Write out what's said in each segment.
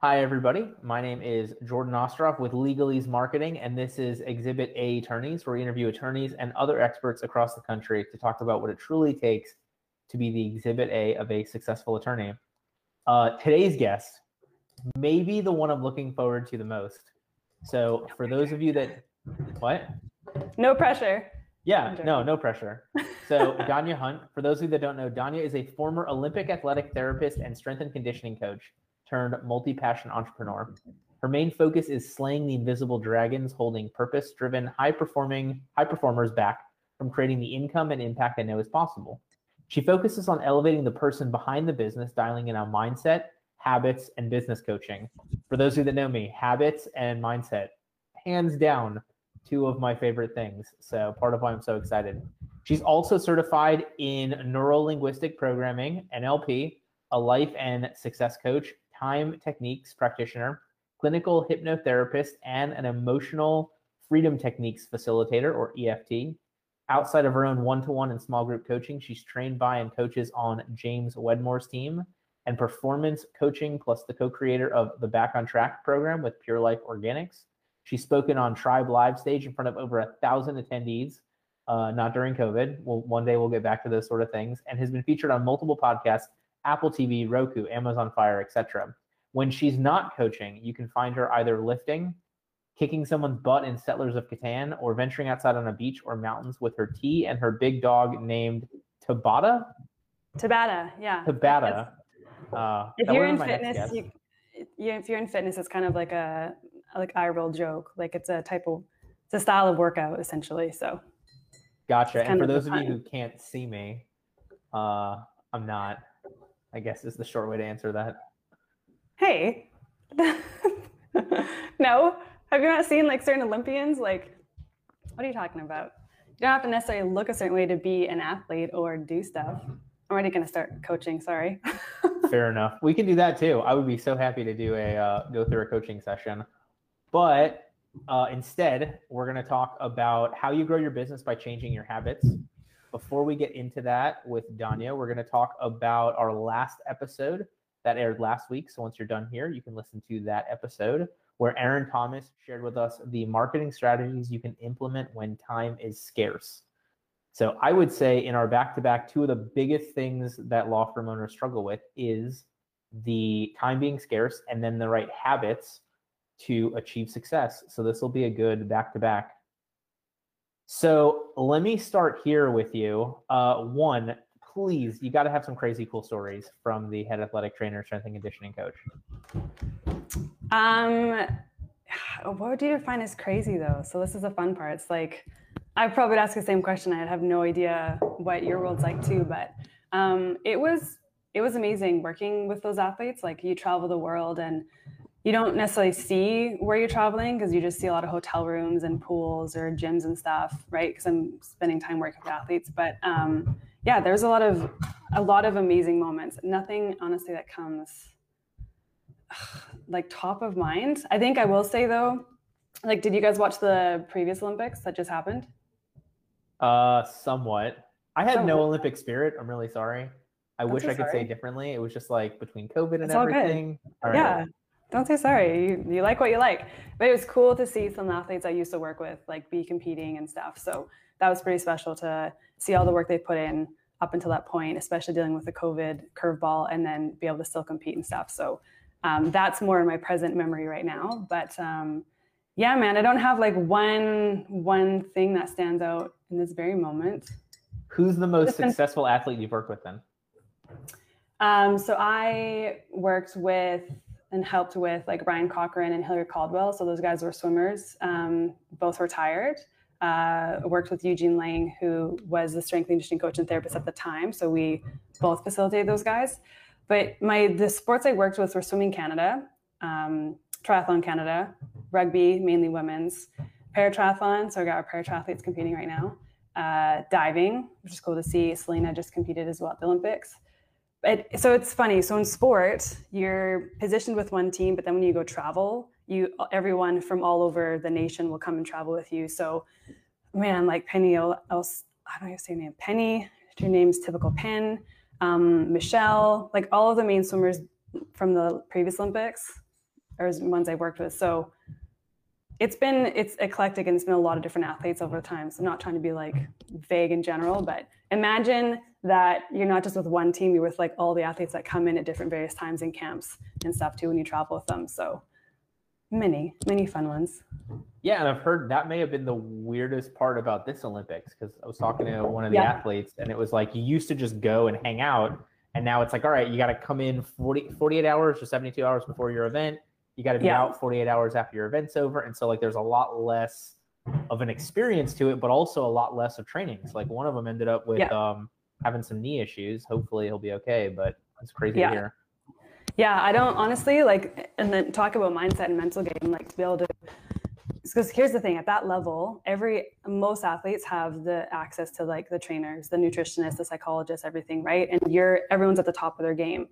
Hi, everybody. My name is Jordan Ostroff with Legalese Marketing, and this is Exhibit A Attorneys, where we interview attorneys and other experts across the country to talk about what it truly takes to be the Exhibit A of a successful attorney. Today's guest may be the one I'm looking forward to the most. So for those of you that, what? No pressure. Yeah, no pressure. So Danya Hunt, for those of you that don't know, Danya is a former Olympic athletic therapist and strength and conditioning coach turned multi-passion entrepreneur. Her main focus is slaying the invisible dragons holding purpose-driven, high performers back from creating the income and impact I know is possible. She focuses on elevating the person behind the business, dialing in on mindset, habits, and business coaching. For those of you that know me, habits and mindset, hands down, two of my favorite things. So part of why I'm so excited. She's also certified in neuro-linguistic programming, NLP, a life and success coach, time techniques practitioner, clinical hypnotherapist, and an emotional freedom techniques facilitator, or EFT. Outside of her own one-to-one and small group coaching, she's trained by and coaches on James Wedmore's team and performance coaching, plus the co-creator of the Back on Track program with Pure Life Organics. She's spoken on Tribe Live stage in front of over 1,000 attendees, not during COVID. One day we'll get back to those sort of things, and has been featured on multiple podcasts, Apple TV, Roku, Amazon Fire, etc. When she's not coaching, you can find her either lifting, kicking someone's butt in Settlers of Catan, or venturing outside on a beach or mountains with her tea and her big dog named Tabata? Tabata, yeah. Tabata. If you're in fitness, if you're in fitness, it's kind of like a eye roll joke. Like it's a style of workout essentially. So. Gotcha. And for those of you who can't see me, I'm not. I guess is the short way to answer that. Hey, no, have you not seen like certain Olympians? Like, what are you talking about? You don't have to necessarily look a certain way to be an athlete or do stuff. I'm already going to start coaching. Sorry. Fair enough. We can do that too. I would be so happy to do a go through a coaching session, but instead we're going to talk about how you grow your business by changing your habits. Before we get into that with Danya, we're going to talk about our last episode that aired last week. So once you're done here, you can listen to that episode where Aaron Thomas shared with us the marketing strategies you can implement when time is scarce. So I would say in our back-to-back, two of the biggest things that law firm owners struggle with is the time being scarce and then the right habits to achieve success. So this will be a good back-to-back. So let me start here with you. One, please, you got to have some crazy cool stories from the head athletic trainer, strength and conditioning coach. What do you define as crazy though? So this is the fun part. It's like, I probably would ask the same question. I'd have no idea what your world's like too, but it was amazing working with those athletes. Like you travel the world and you don't necessarily see where you're traveling because you just see a lot of hotel rooms and pools or gyms and stuff, right? Because I'm spending time working with athletes. But yeah, there's a lot of amazing moments. Nothing, honestly, that comes like top of mind. I think I will say though, like, did you guys watch the previous Olympics that just happened? Somewhat. I had no Olympic spirit. I'm really sorry. I wish I could say differently. It was just like between COVID and everything. All right. Yeah. Don't say sorry. You like what you like. But it was cool to see some athletes I used to work with like be competing and stuff. So that was pretty special to see all the work they put in up until that point, especially dealing with the COVID curveball and then be able to still compete and stuff. So that's more in my present memory right now. But yeah, man, I don't have like one thing that stands out in this very moment. Who's the most successful athlete you've worked with then? So I worked with and helped with like Ryan Cochrane and Hillary Caldwell. So those guys were swimmers, both retired. Worked with Eugene Lang, who was the strength and conditioning coach and therapist at the time. So we both facilitated those guys. But the sports I worked with were Swimming Canada, Triathlon Canada, rugby, mainly women's, Paratriathlon, so I got our paratriathletes competing right now, diving, which is cool to see. Selena just competed as well at the Olympics. So it's funny. So in sport, you're positioned with one team, but then when you go travel, everyone from all over the nation will come and travel with you. So, man, like Penny, I don't know how to say her name. Penny, her name's typical Penn. Michelle, like all of the main swimmers from the previous Olympics or ones I worked with. So it's eclectic, and it's been a lot of different athletes over time. So I'm not trying to be like vague in general, but imagine that you're not just with one team, you're with like all the athletes that come in at different various times in camps and stuff too when you travel with them. So many fun ones. Yeah, and I've heard that may have been the weirdest part about this Olympics, because I was talking to one of the athletes, and it was like, you used to just go and hang out, and now it's like, all right, you got to come in 48 hours or 72 hours before your event. You got to be out 48 hours after your event's over. And so like there's a lot less of an experience to it, but also a lot less of trainings. Like one of them ended up with having some knee issues. Hopefully he'll be okay, but it's crazy to hear. Yeah, I don't honestly like, and then talk about mindset and mental game, like to be able to, because here's the thing, at that level, most athletes have the access to like the trainers, the nutritionists, the psychologists, everything, right? And everyone's at the top of their game.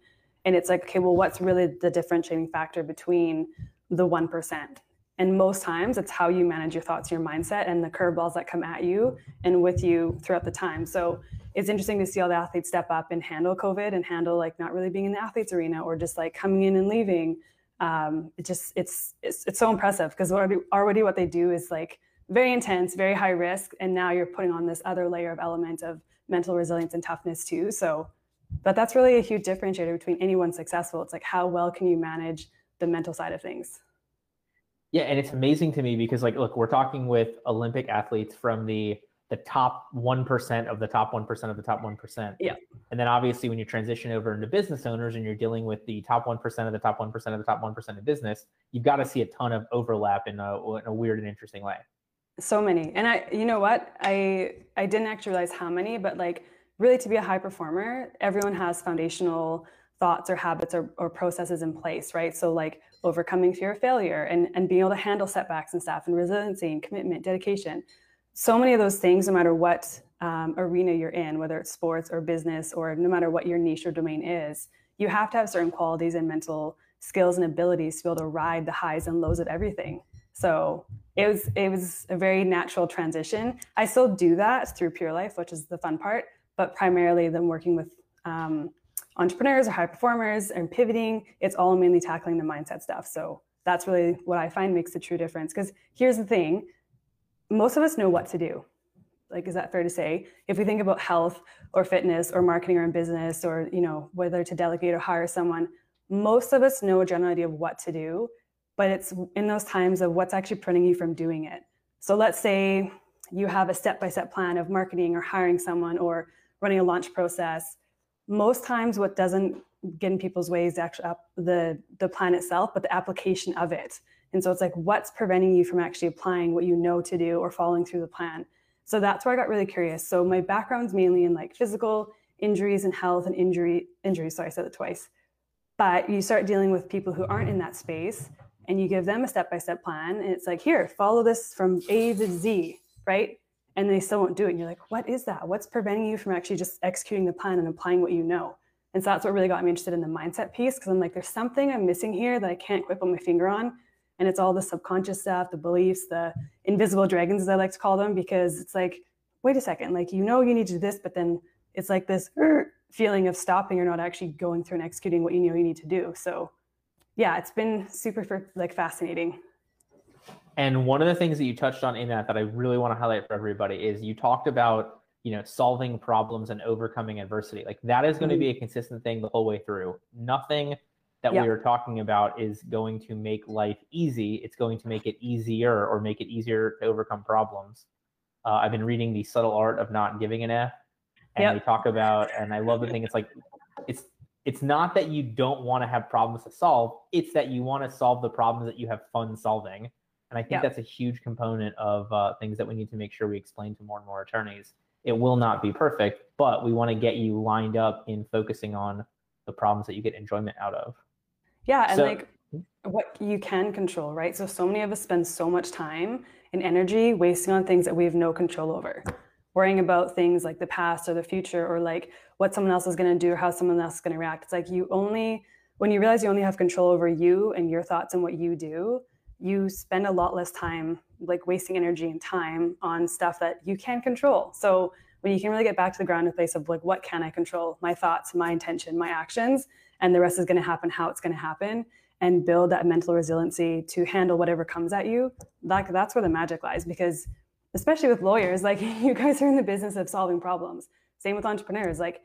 And it's like, okay, well, what's really the differentiating factor between the 1%? And most times it's how you manage your thoughts, your mindset, and the curveballs that come at you and with you throughout the time. So it's interesting to see all the athletes step up and handle COVID and handle like not really being in the athletes arena or just like coming in and leaving. It's so impressive, because already what they do is like very intense, very high risk. And now you're putting on this other layer of element of mental resilience and toughness too. So, but that's really a huge differentiator between anyone successful. It's like, how well can you manage the mental side of things? Yeah. And it's amazing to me because like, look, we're talking with Olympic athletes from the top 1% of the top 1% of the top 1%. Yeah. And then obviously when you transition over into business owners and you're dealing with the top 1% of the top 1% of the top 1% of business, you've got to see a ton of overlap in a weird and interesting way. So many. And you know what? I didn't actually realize how many, but like really to be a high performer, everyone has foundational thoughts or habits or processes in place, right? So like overcoming fear of failure and being able to handle setbacks and stuff, and resiliency and commitment, dedication. So many of those things, no matter what arena you're in, whether it's sports or business, or no matter what your niche or domain is, you have to have certain qualities and mental skills and abilities to be able to ride the highs and lows of everything. So it was a very natural transition. I still do that through Pure Life, which is the fun part, but primarily them working with entrepreneurs or high performers and pivoting, it's all mainly tackling the mindset stuff. So that's really what I find makes a true difference. Because here's the thing, most of us know what to do. Like, is that fair to say? If we think about health or fitness or marketing or in business or, you know, whether to delegate or hire someone, most of us know a general idea of what to do, but it's in those times of what's actually preventing you from doing it. So let's say you have a step-by-step plan of marketing or hiring someone or running a launch process. Most times what doesn't get in people's way is actually the plan itself, but the application of it. And so it's like, what's preventing you from actually applying what you know to do or following through the plan? So that's where I got really curious. So my background's mainly in like physical injuries and health and injuries. Sorry, I said it twice. But you start dealing with people who aren't in that space and you give them a step-by-step plan. And it's like, here, follow this from A to Z, right? And they still won't do it. And you're like, what is that? What's preventing you from actually just executing the plan and applying what you know? And so that's what really got me interested in the mindset piece, because I'm like, there's something I'm missing here that I can't quite put my finger on. And it's all the subconscious stuff, the beliefs, the invisible dragons, as I like to call them, because it's like, wait a second, like, you know, you need to do this, but then it's like this feeling of stopping or not actually going through and executing what you know you need to do. So yeah, it's been super like fascinating. And one of the things that you touched on in that I really want to highlight for everybody is you talked about, you know, solving problems and overcoming adversity. Like that is going to be a consistent thing the whole way through. Nothing that we were talking about is going to make life easy. It's going to make it easier or make it easier to overcome problems. I've been reading The Subtle Art of Not Giving an F, and they talk about, and I love the thing, it's like, it's not that you don't want to have problems to solve. It's that you want to solve the problems that you have fun solving. And I think that's a huge component of things that we need to make sure we explain to more and more attorneys. It will not be perfect, but we want to get you lined up in focusing on the problems that you get enjoyment out of. Yeah. And so, like what you can control, right? So many of us spend so much time and energy wasting on things that we have no control over, worrying about things like the past or the future, or like what someone else is going to do or how someone else is going to react. It's like when you realize you only have control over you and your thoughts and what you do, you spend a lot less time like wasting energy and time on stuff that you can ground. So when you can really get back to the grounded place of like, what can I control? My thoughts, my intention, my actions, and the rest is going to happen how it's going to happen, and build that mental resiliency to handle whatever comes at you. Like, that's where the magic lies, because especially with lawyers, like, you guys are in the business of solving problems. Same with entrepreneurs. Like,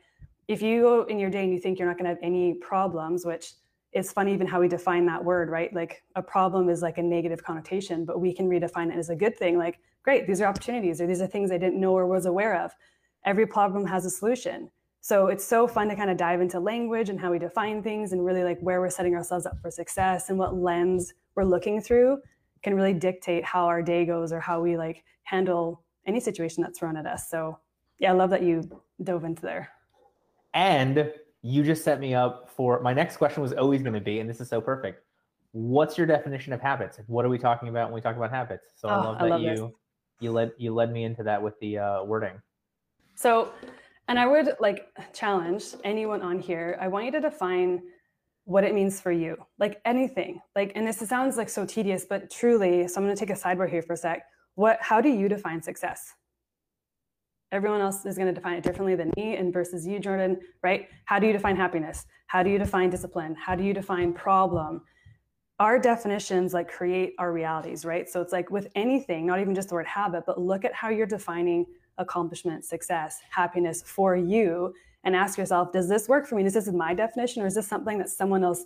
if you go in your day and you think you're not going to have any problems, which is funny even how we define that word, right? Like, a problem is like a negative connotation, but we can redefine it as a good thing. Like, great, these are opportunities, or these are things I didn't know or was aware of. Every problem has a solution. So it's so fun to kind of dive into language and how we define things, and really like where we're setting ourselves up for success and what lens we're looking through can really dictate how our day goes or how we like handle any situation that's thrown at us. So yeah, I love that you dove into there. And you just set me up for, my next question was always going to be, and this is so perfect, what's your definition of habits? What are we talking about when we talk about habits? So I love that you led me into that with the wording. So, and I would like challenge anyone on here, I want you to define what it means for you, like anything, like, and this sounds like so tedious, but truly, so I'm going to take a sidebar here for a sec. How do you define success? Everyone else is going to define it differently than me and versus you, Jordan, right? How do you define happiness? How do you define discipline? How do you define problem? Our definitions like create our realities, right? So it's like with anything, not even just the word habit, but look at how you're defining accomplishment, success, happiness for you, and ask yourself, does this work for me? Is this my definition, or is this something that someone else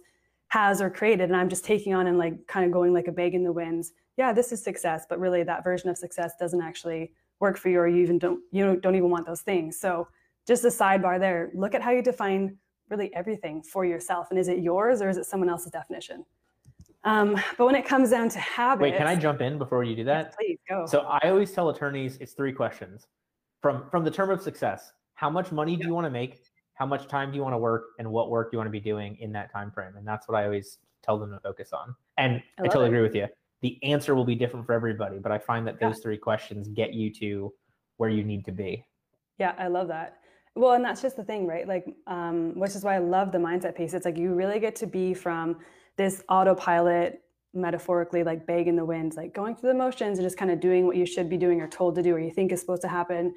has or created and I'm just taking on and like kind of going like a bag in the wind? Yeah, this is success, but really that version of success doesn't actually work for you, or you even don't even want those things. So just a sidebar there, look at how you define really everything for yourself, and is it yours or is it someone else's definition? But when it comes down to habits. Wait, can I jump in before you do that? Please go. So I always tell attorneys it's three questions. From the term of success, how much money do you want to make? How much time do you want to work? And what work do you want to be doing in that time frame? And that's what I always tell them to focus on. And I totally agree with you. The answer will be different for everybody, but I find that those three questions get you to where you need to be. Yeah, I love that. Well, and that's just the thing, right? Like, which is why I love the mindset piece. It's like you really get to be from this autopilot, metaphorically, like bag in the wind, like going through the motions and just kind of doing what you should be doing or told to do or you think is supposed to happen,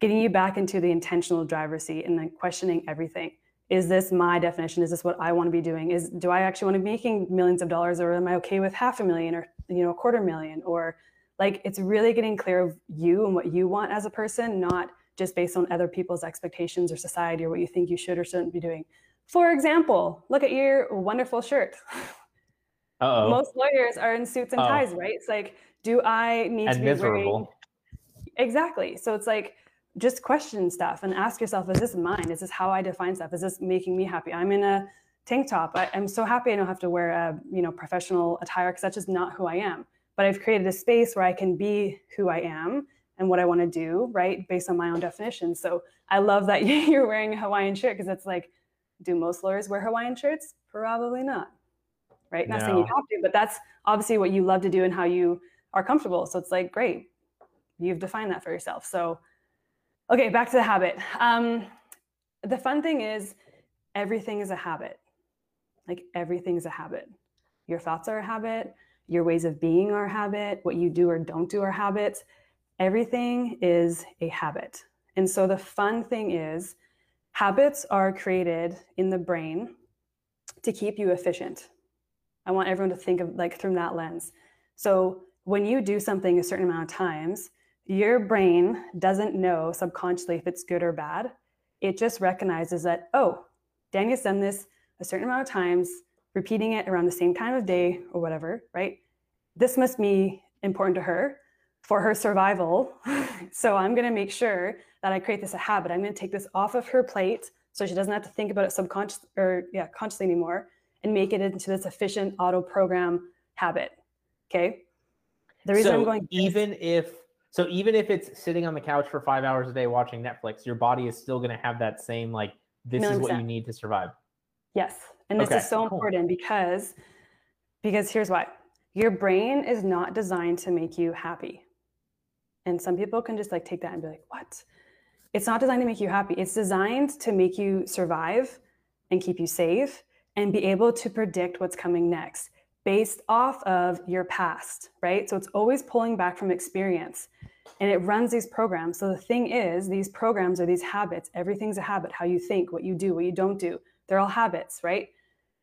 getting you back into the intentional driver's seat and then questioning everything. Is this my definition? Is this what I want to be doing? Do I actually want to be making millions of dollars, or am I okay with $500,000 or, a $250,000? Or like, it's really getting clear of you and what you want as a person, not just based on other people's expectations or society or what you think you should or shouldn't be doing. For example, look at your wonderful shirt. Uh-oh. Most lawyers are in suits and ties, right? It's like, do I need to be miserable? Exactly. So it's like, just question stuff and ask yourself, is this mine? Is this how I define stuff? Is this making me happy? I'm in a tank top. I'm so happy I don't have to wear a professional attire, because that's just not who I am. But I've created a space where I can be who I am and what I want to do, right? Based on my own definition. So I love that you're wearing a Hawaiian shirt, because it's like, do most lawyers wear Hawaiian shirts? Probably not, right? Not saying you have to, but that's obviously what you love to do and how you are comfortable. So it's like, great, you've defined that for yourself. So, okay, back to the habit. The fun thing is everything is a habit. Like, everything is a habit. Your thoughts are a habit. Your ways of being are a habit. What you do or don't do are habits. Everything is a habit. And so the fun thing is, habits are created in the brain to keep you efficient. I want everyone to think of like through that lens. So when you do something a certain amount of times, your brain doesn't know subconsciously if it's good or bad. It just recognizes that, oh, Danya's done this a certain amount of times, repeating it around the same time of day or whatever, right? This must be important to her for her survival. So I'm going to make sure that I create this a habit. I'm going to take this off of her plate so she doesn't have to think about it subconsciously or consciously anymore, and make it into this efficient auto program habit. Okay. The reason I'm going even if it's sitting on the couch for 5 hours a day watching Netflix, your body is still going to have that same, like, this is what you need to survive. Yes. And this is so important because here's why. Your brain is not designed to make you happy. And some people can just like take that and be like, what? It's not designed to make you happy. It's designed to make you survive and keep you safe and be able to predict what's coming next based off of your past, right? So it's always pulling back from experience, and it runs these programs. So the thing is, these programs are these habits. Everything's a habit. How you think, what you do, what you don't do, They're all habits, right?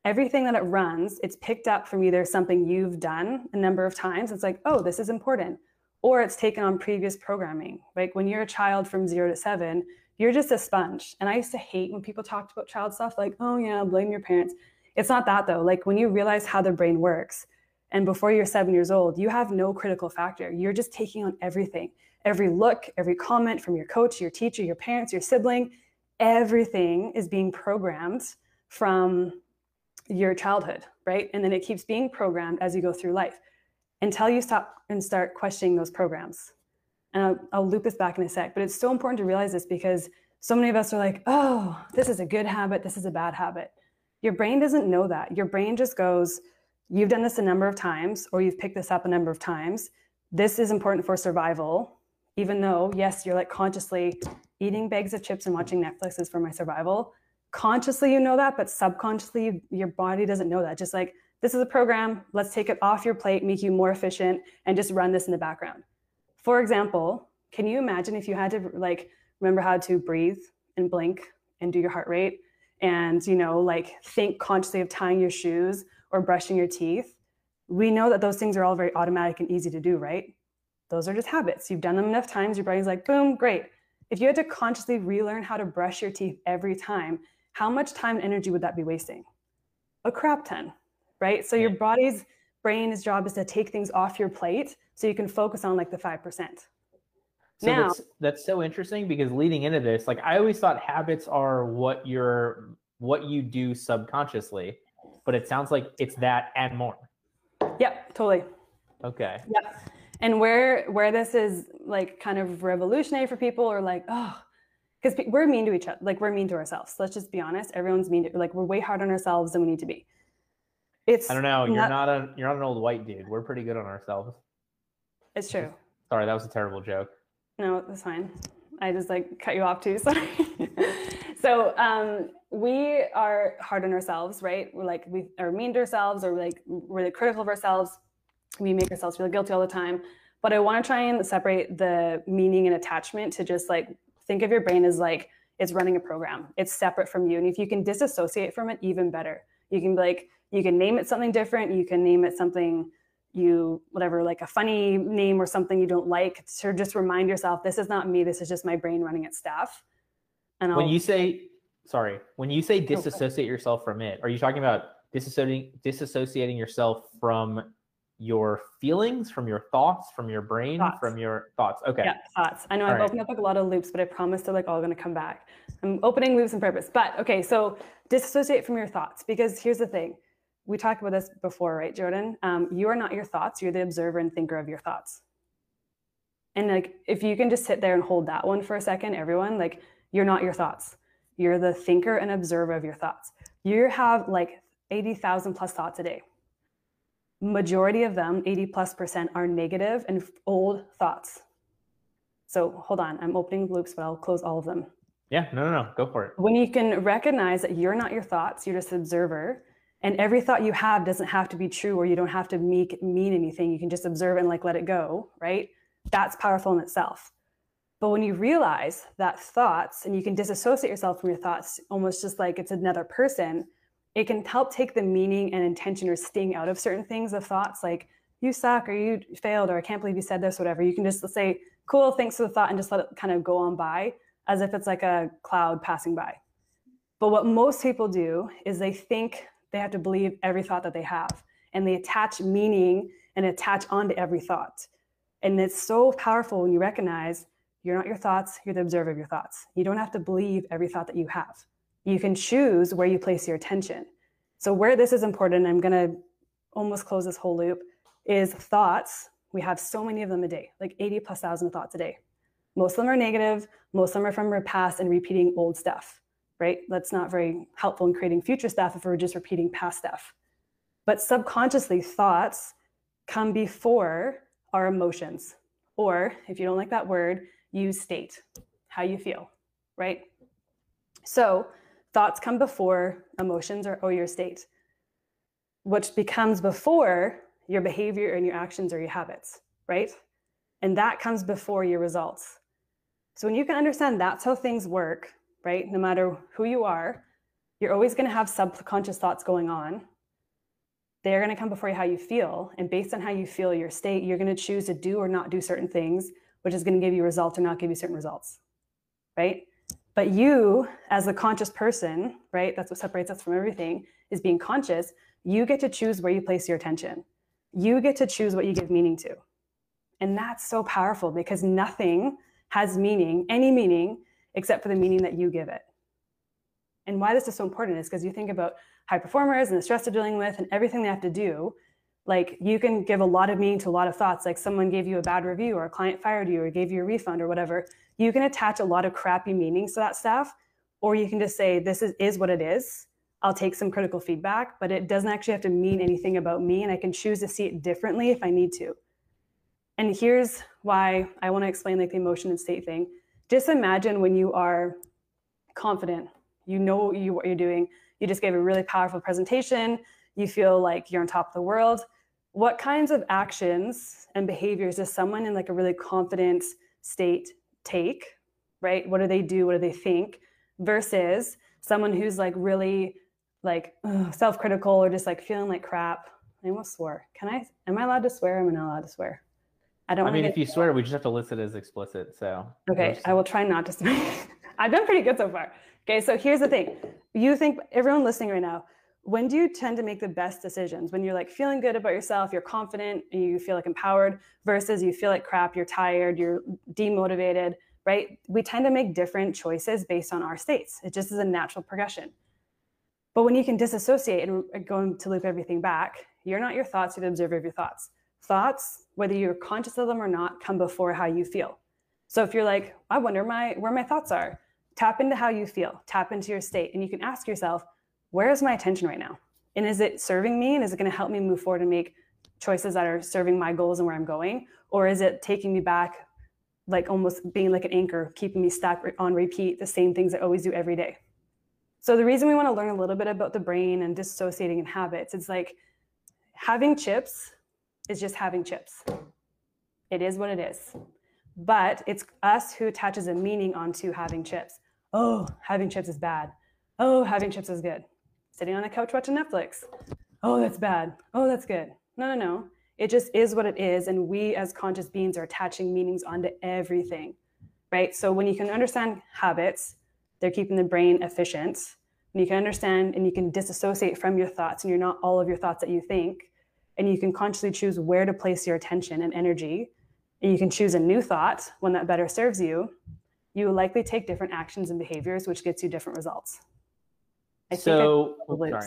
Everything that it runs, it's picked up from either something you've done a number of times. It's like, oh, this is important. Or it's taken on previous programming. Like when you're a child from 0 to 7, you're just a sponge. And I used to hate when people talked about child stuff, like, oh yeah, blame your parents. It's not that though. Like when you realize how the brain works and before you're 7 years old, you have no critical factor. You're just taking on everything, every look, every comment from your coach, your teacher, your parents, your sibling, everything is being programmed from your childhood, right? And then it keeps being programmed as you go through life until you stop and start questioning those programs. And I'll loop this back in a sec, but it's so important to realize this because so many of us are like, oh, this is a good habit, this is a bad habit. Your brain doesn't know that. Your brain just goes, you've done this a number of times, or you've picked this up a number of times. This is important for survival, even though, yes, you're like consciously eating bags of chips and watching Netflix is for my survival. Consciously, you know that, but subconsciously, your body doesn't know that. Just like, this is a program, let's take it off your plate, make you more efficient, and just run this in the background. For example, can you imagine if you had to like remember how to breathe and blink and do your heart rate and, you know, like think consciously of tying your shoes or brushing your teeth? We know that those things are all very automatic and easy to do, right? Those are just habits. You've done them enough times, your brain's like, boom, great. If you had to consciously relearn how to brush your teeth every time, how much time and energy would that be wasting? A crap ton, right? So your body's brain's job is to take things off your plate so you can focus on like the 5%. So now, that's so interesting because leading into this, like I always thought habits are what you do subconsciously, but it sounds like it's that and more. Yep, totally. Okay. Yep. And where this is like kind of revolutionary for people or like, oh, because we're mean to each other, like we're mean to ourselves. Let's just be honest. Everyone's mean to, like, we're way hard on ourselves than we need to be. It's, I don't know. You're not an old white dude. We're pretty good on ourselves. It's true. Sorry, that was a terrible joke. No, that's fine. I just like cut you off too. Sorry. So we are hard on ourselves, right? We're like, we are mean to ourselves or like we're like critical of ourselves. We make ourselves feel guilty all the time. But I want to try and separate the meaning and attachment to just like, think of your brain as like, it's running a program. It's separate from you. And if you can disassociate from it, even better. You can like, you can name it something different. You can name it something whatever, like a funny name or something you don't like to just remind yourself, this is not me. This is just my brain running its stuff. And when you say disassociate yourself from it, are you talking about disassociating yourself from your feelings, from your thoughts, from your brain, from your thoughts? Okay. Yeah, thoughts. I know I've opened up like a lot of loops, but I promise they're like all going to come back. I'm opening loops on purpose, but okay. So disassociate from your thoughts, because here's the thing. We talked about this before, right, Jordan? You are not your thoughts. You're the observer and thinker of your thoughts. And like, if you can just sit there and hold that one for a second, everyone, like you're not your thoughts. You're the thinker and observer of your thoughts. You have like 80,000 plus thoughts a day. Majority of them, 80+% are negative and old thoughts. So hold on, I'm opening loops, but I'll close all of them. Yeah, no, go for it. When you can recognize that you're not your thoughts, you're just an observer. And every thought you have doesn't have to be true, or you don't have to mean anything. You can just observe and like let it go, right? That's powerful in itself. But when you realize that thoughts, and you can disassociate yourself from your thoughts, almost just like it's another person, it can help take the meaning and intention or sting out of certain things of thoughts, like you suck or you failed or I can't believe you said this, whatever. You can just say, cool, thanks for the thought, and just let it kind of go on by as if it's like a cloud passing by. But what most people do is they think they have to believe every thought that they have, and they attach meaning and attach onto every thought. And it's so powerful when you recognize you're not your thoughts, you're the observer of your thoughts. You don't have to believe every thought that you have. You can choose where you place your attention. So where this is important, I'm gonna almost close this whole loop, is thoughts. We have so many of them a day, like 80,000+ thoughts a day. Most of them are negative, most of them are from our past and repeating old stuff. Right? That's not very helpful in creating future stuff if we're just repeating past stuff. But subconsciously, thoughts come before our emotions, or if you don't like that word, use state, how you feel, right? So thoughts come before emotions or your state, which becomes before your behavior and your actions or your habits, right? And that comes before your results. So when you can understand that's how things work, right? No matter who you are, you're always going to have subconscious thoughts going on. They're going to come before you how you feel. And based on how you feel, your state, you're going to choose to do or not do certain things, which is going to give you results or not give you certain results, right? But you, as a conscious person, right, that's what separates us from everything, is being conscious. You get to choose where you place your attention. You get to choose what you give meaning to. And that's so powerful, because nothing has meaning, any meaning, except for the meaning that you give it. And why this is so important is because you think about high performers and the stress they're dealing with and everything they have to do. Like, you can give a lot of meaning to a lot of thoughts. Like, someone gave you a bad review, or a client fired you, or gave you a refund, or whatever. You can attach a lot of crappy meanings to that stuff, or you can just say, this is what it is. I'll take some critical feedback, but it doesn't actually have to mean anything about me, and I can choose to see it differently if I need to. And here's why I want to explain, like, the emotion and state thing. Just imagine when you are confident, you know what you're doing, you just gave a really powerful presentation, you feel like you're on top of the world. What kinds of actions and behaviors does someone in, like, a really confident state take, right? What do they do? What do they think? Versus someone who's, like, really, like, self-critical, or just, like, feeling like crap. I almost swore. Am I allowed to swear? Am I not allowed to swear? If you swear, we just have to list it as explicit. So okay, I will try not to swear. I've done pretty good so far. Okay, so here's the thing. You think, everyone listening right now, when do you tend to make the best decisions? When you're, like, feeling good about yourself, you're confident, and you feel, like, empowered, versus you feel like crap, you're tired, you're demotivated, right? We tend to make different choices based on our states. It just is a natural progression. But when you can disassociate and going to loop everything back, you're not your thoughts, you're the observer of your thoughts. Thoughts, whether you're conscious of them or not, come before how you feel. So if you're like, I wonder where my thoughts are, tap into how you feel, tap into your state, and you can ask yourself, where is my attention right now? And is it serving me? And is it going to help me move forward and make choices that are serving my goals and where I'm going? Or is it taking me back, like almost being like an anchor, keeping me stuck on repeat, the same things I always do every day? So the reason we want to learn a little bit about the brain and dissociating and habits, it's like having chips is just having chips. It is what it is. But it's us who attaches a meaning onto having chips. Oh, having chips is bad. Oh, having chips is good. Sitting on the couch watching Netflix. Oh, that's bad. Oh, that's good. No. It just is what it is. And we as conscious beings are attaching meanings onto everything, right? So when you can understand habits, they're keeping the brain efficient. And you can understand and you can disassociate from your thoughts, and you're not all of your thoughts that you think. And you can consciously choose where to place your attention and energy. And you can choose a new thought, one that better serves you. You will likely take different actions and behaviors, which gets you different results. Yeah,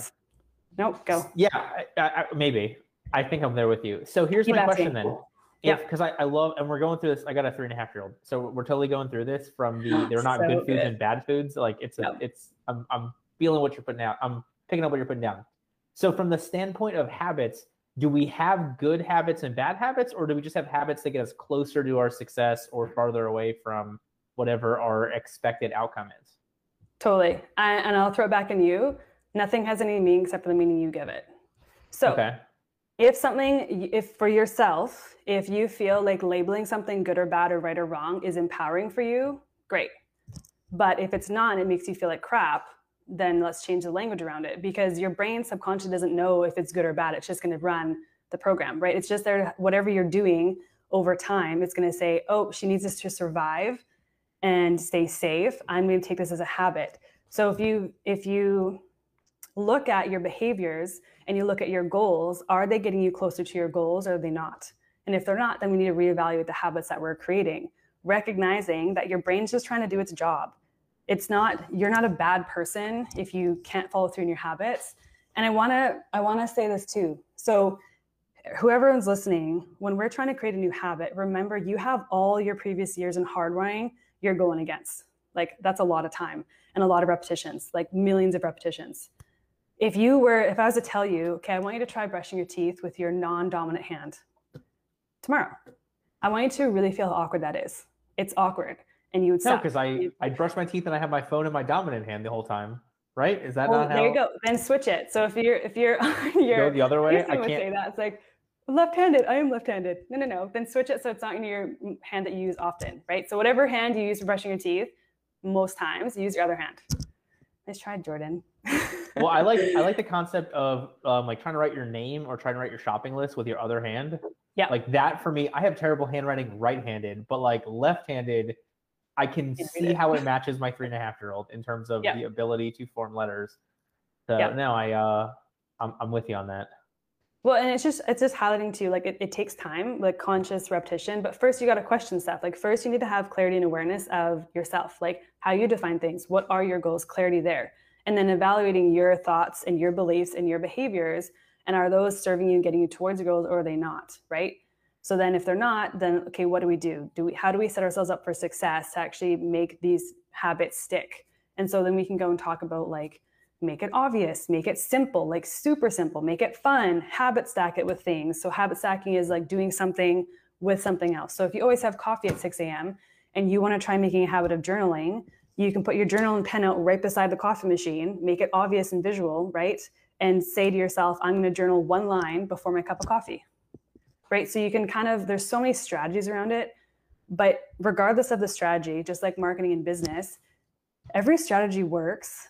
maybe. I think I'm there with you. So here's my question then. Yeah, because I love, and we're going through this. I got a 3.5-year-old, so we're totally going through this from the they're not so good foods and bad foods. Like I'm feeling what you're putting out. I'm picking up what you're putting down. So from the standpoint of habits, do we have good habits and bad habits, or do we just have habits that get us closer to our success or farther away from whatever our expected outcome is? Totally. And I'll throw it back on you. Nothing has any meaning except for the meaning you give it. So if for yourself, if you feel like labeling something good or bad or right or wrong is empowering for you, great. But if it's not, and it makes you feel like crap, then let's change the language around it, because your brain subconscious doesn't know if it's good or bad. It's just going to run the program, right? It's just there, whatever you're doing over time, it's going to say, oh, she needs this to survive and stay safe. I'm going to take this as a habit. So if you look at your behaviors and you look at your goals, are they getting you closer to your goals or are they not? And if they're not, then we need to reevaluate the habits that we're creating, recognizing that your brain's just trying to do its job. It's not, you're not a bad person if you can't follow through in your habits. And I wanna say this too. So whoever's listening, when we're trying to create a new habit, remember you have all your previous years in hardwiring you're going against. Like that's a lot of time and a lot of repetitions, like millions of repetitions. If I was to tell you, okay, I want you to try brushing your teeth with your non-dominant hand tomorrow. I want you to really feel how awkward that is. It's awkward. And you would suck. No, because I brush my teeth and I have my phone in my dominant hand the whole time, right? Is that not how? There you go. Then switch it. So if you're go the other way, I can't say that. It's like left-handed. I am left-handed. No. Then switch it so it's not in your hand that you use often, right? So whatever hand you use for brushing your teeth, most times you use your other hand. Nice try, Jordan. Well, I like the concept of like trying to write your name or trying to write your shopping list with your other hand. Yeah. Like that for me, I have terrible handwriting right-handed, but like left-handed, I can see how it matches my 3.5-year-old in terms of the ability to form letters. So no, I'm with you on that. Well, and it's just highlighting to you, like it takes time, like conscious repetition, but first you got to question stuff. Like first you need to have clarity and awareness of yourself, like how you define things, what are your goals, clarity there, and then evaluating your thoughts and your beliefs and your behaviors. And are those serving you and getting you towards your goals, or are they not, right? So then if they're not, then okay, what do we do? How do we set ourselves up for success to actually make these habits stick? And so then we can go and talk about like, make it obvious, make it simple, like super simple, make it fun, habit stack it with things. So habit stacking is like doing something with something else. So if you always have coffee at 6 a.m. and you want to try making a habit of journaling, you can put your journal and pen out right beside the coffee machine, make it obvious and visual, right? And say to yourself, I'm going to journal one line before my cup of coffee, right? So you can kind of, there's so many strategies around it, but regardless of the strategy, just like marketing and business, every strategy works,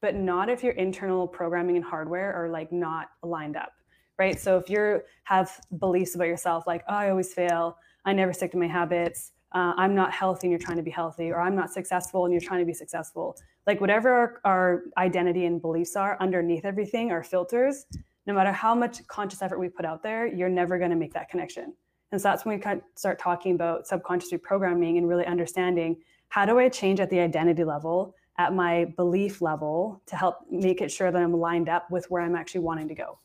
but not if your internal programming and hardware are like not lined up, right? So if you have beliefs about yourself, like, oh, I always fail, I never stick to my habits, I'm not healthy and you're trying to be healthy, or I'm not successful and you're trying to be successful. Like whatever our identity and beliefs are underneath everything, our filters, no matter how much conscious effort we put out there, you're never gonna make that connection. And so that's when we kind of start talking about subconscious reprogramming and really understanding, how do I change at the identity level, at my belief level, to help make it sure that I'm lined up with where I'm actually wanting to go.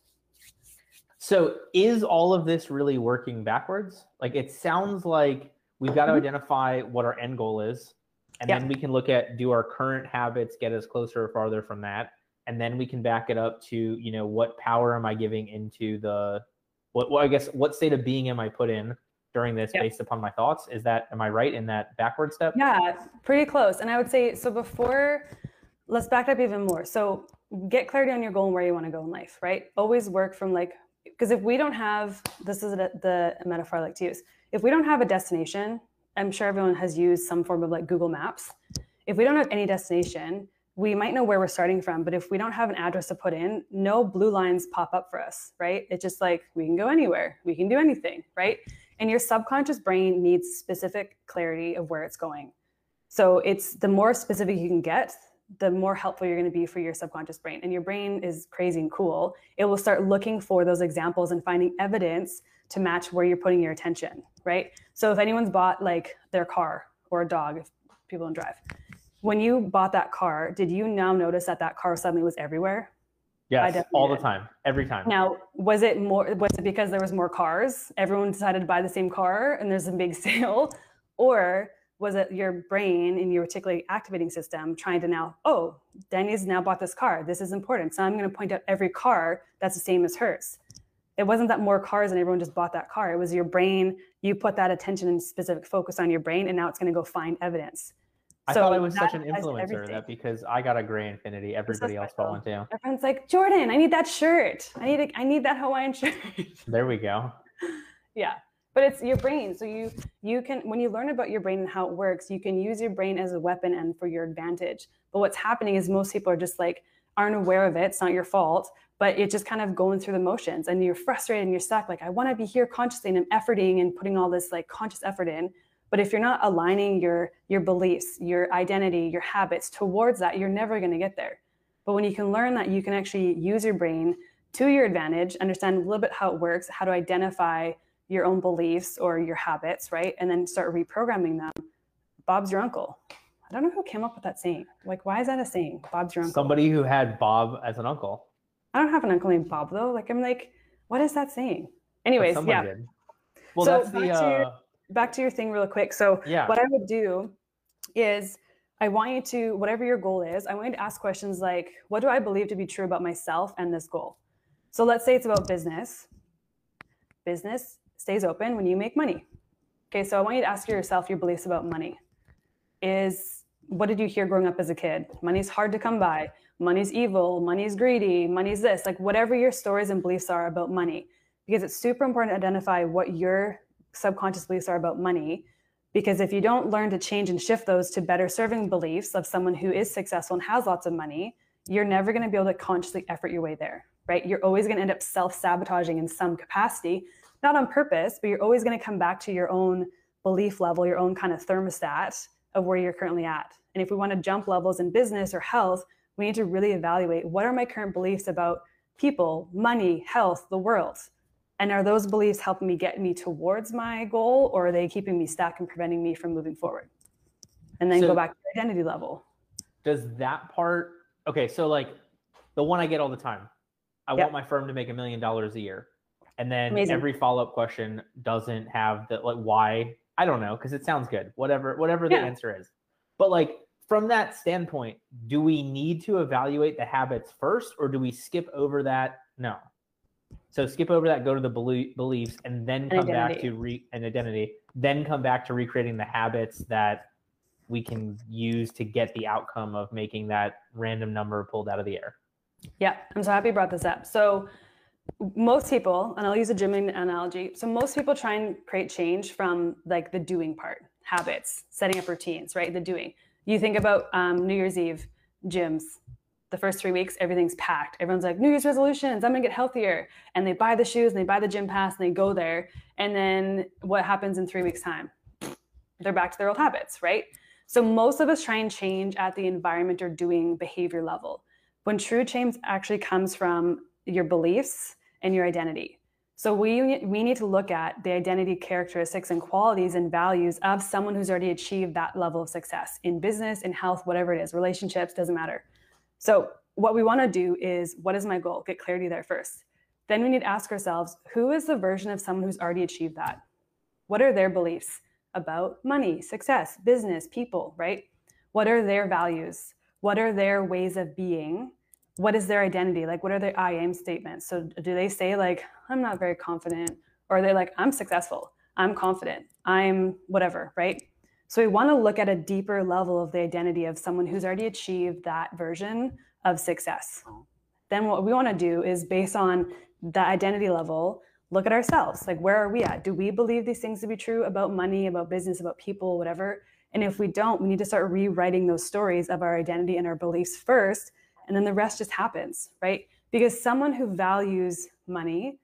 So is all of this really working backwards? Like it sounds like we've got to identify what our end goal is, and then we can look at, do our current habits get us closer or farther from that? And then we can back it up to, you know, what power am I giving into the, well, I guess, what state of being am I put in during this based upon my thoughts? Is that, am I right in that backward step? Yeah, pretty close. And I would say, so before, let's back up even more. So get clarity on your goal and where you want to go in life, right? Always work from like, because if we don't have, this is the metaphor I like to use. If we don't have a destination, I'm sure everyone has used some form of like Google Maps. If we don't have any destination, we might know where we're starting from, but if we don't have an address to put in, no blue lines pop up for us, right? It's just like, we can go anywhere, we can do anything, right? And your subconscious brain needs specific clarity of where it's going. So it's the more specific you can get, the more helpful you're going to be for your subconscious brain. And your brain is crazy and cool. It will start looking for those examples and finding evidence to match where you're putting your attention, right? So if anyone's bought like their car or a dog, if people don't drive, when you bought that car, did you now notice that that car suddenly was everywhere? Yes, all the time, every time. Now, was it because there was more cars? Everyone decided to buy the same car and there's a big sale? Or was it your brain and your reticular activating system trying to now, oh, Danny's now bought this car, this is important, so I'm going to point out every car that's the same as hers. It wasn't that more cars and everyone just bought that car. It was your brain. You put that attention and specific focus on your brain, and now it's going to go find evidence. I thought I was such an influencer that because I got a gray Infinity, everybody else got one too. Everyone's like, Jordan, I need that shirt. I need that Hawaiian shirt. There we go. Yeah, but it's your brain. So you can, when you learn about your brain and how it works, you can use your brain as a weapon and for your advantage. But what's happening is most people are just like, aren't aware of it. It's not your fault, but it's just kind of going through the motions and you're frustrated and you're stuck. Like, I want to be here consciously and I'm efforting and putting all this like conscious effort in. But if you're not aligning your beliefs, your identity, your habits towards that, you're never going to get there. But when you can learn that, you can actually use your brain to your advantage, understand a little bit how it works, how to identify your own beliefs or your habits, right? And then start reprogramming them. Bob's your uncle. I don't know who came up with that saying. Like, why is that a saying? Bob's your uncle. Somebody who had Bob as an uncle. I don't have an uncle named Bob though. Like, I'm like, what is that saying? Anyways, yeah. Did. Well, so that's the... Back to your thing real quick. So what I would do is I want you to, whatever your goal is, I want you to ask questions like, what do I believe to be true about myself and this goal? So let's say it's about business. Business stays open when you make money. Okay, so I want you to ask yourself your beliefs about money. What did you hear growing up as a kid? Money's hard to come by. Money's evil. Money's greedy. Money's this. Like whatever your stories and beliefs are about money, because it's super important to identify what your subconscious beliefs are about money, because if you don't learn to change and shift those to better serving beliefs of someone who is successful and has lots of money, you're never going to be able to consciously effort your way there, right? You're always going to end up self-sabotaging in some capacity, not on purpose, but you're always going to come back to your own belief level, your own kind of thermostat of where you're currently at. And if we want to jump levels in business or health, we need to really evaluate, what are my current beliefs about people, money, health, the world? And are those beliefs helping me get me towards my goal, or are they keeping me stuck and preventing me from moving forward? And then so go back to the identity level. Does that part, okay, so like the one I get all the time, I want my firm to make $1 million a year. And then every follow-up question doesn't have that, like, why? I don't know, because it sounds good, whatever the answer is. But like, from that standpoint, do we need to evaluate the habits first, or do we skip over that? No. So skip over that, go to the beliefs, and then come back to an identity, then come back to recreating the habits that we can use to get the outcome of making that random number pulled out of the air. Yeah, I'm so happy you brought this up. So most people, and I'll use a gym analogy. So most people try and create change from like the doing part, habits, setting up routines, right? The doing. You think about New Year's Eve gyms. The first 3 weeks, everything's packed. Everyone's like, New Year's resolutions, I'm gonna get healthier. And they buy the shoes and they buy the gym pass and they go there. And then what happens in 3 weeks' time? They're back to their old habits, right? So most of us try and change at the environment or doing behavior level, when true change actually comes from your beliefs and your identity. So we need to look at the identity characteristics and qualities and values of someone who's already achieved that level of success in business, in health, whatever it is, relationships, doesn't matter. So what we want to do is, what is my goal? Get clarity there first. Then we need to ask ourselves, who is the version of someone who's already achieved that? What are their beliefs about money, success, business, people, right? What are their values? What are their ways of being? What is their identity? Like, what are their I am statements? So do they say like, I'm not very confident, or they're like, I'm successful, I'm confident, I'm whatever, right? So we want to look at a deeper level of the identity of someone who's already achieved that version of success. Then what we want to do is, based on the identity level, look at ourselves. Like, where are we at? Do we believe these things to be true about money, about business, about people, whatever? And if we don't, we need to start rewriting those stories of our identity and our beliefs first. And then the rest just happens, right? Because someone who values money,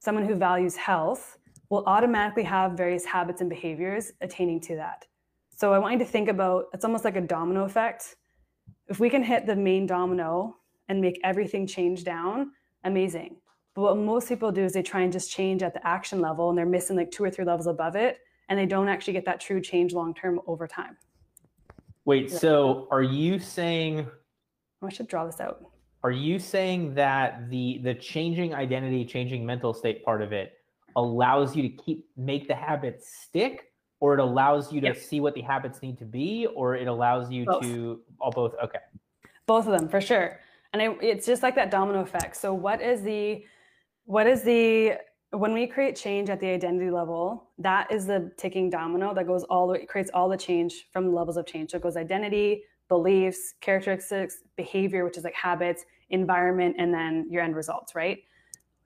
someone who values health, will automatically have various habits and behaviors attaining to that. So I want you to think about, it's almost like a domino effect. If we can hit the main domino and make everything change down, amazing. But what most people do is they try and just change at the action level, and they're missing like 2 or 3 levels above it, and they don't actually get that true change long-term over time. Wait, so are you saying... I should draw this out. Are you saying that the changing identity, changing mental state part of it allows you to make the habits stick, or it allows you to see what the habits need to be, or it allows you to both? Okay. Both of them for sure. And it's just like that domino effect. So when we create change at the identity level, that is the ticking domino that goes all the way, creates all the change from levels of change. So it goes identity, beliefs, characteristics, behavior, which is like habits, environment, and then your end results, right?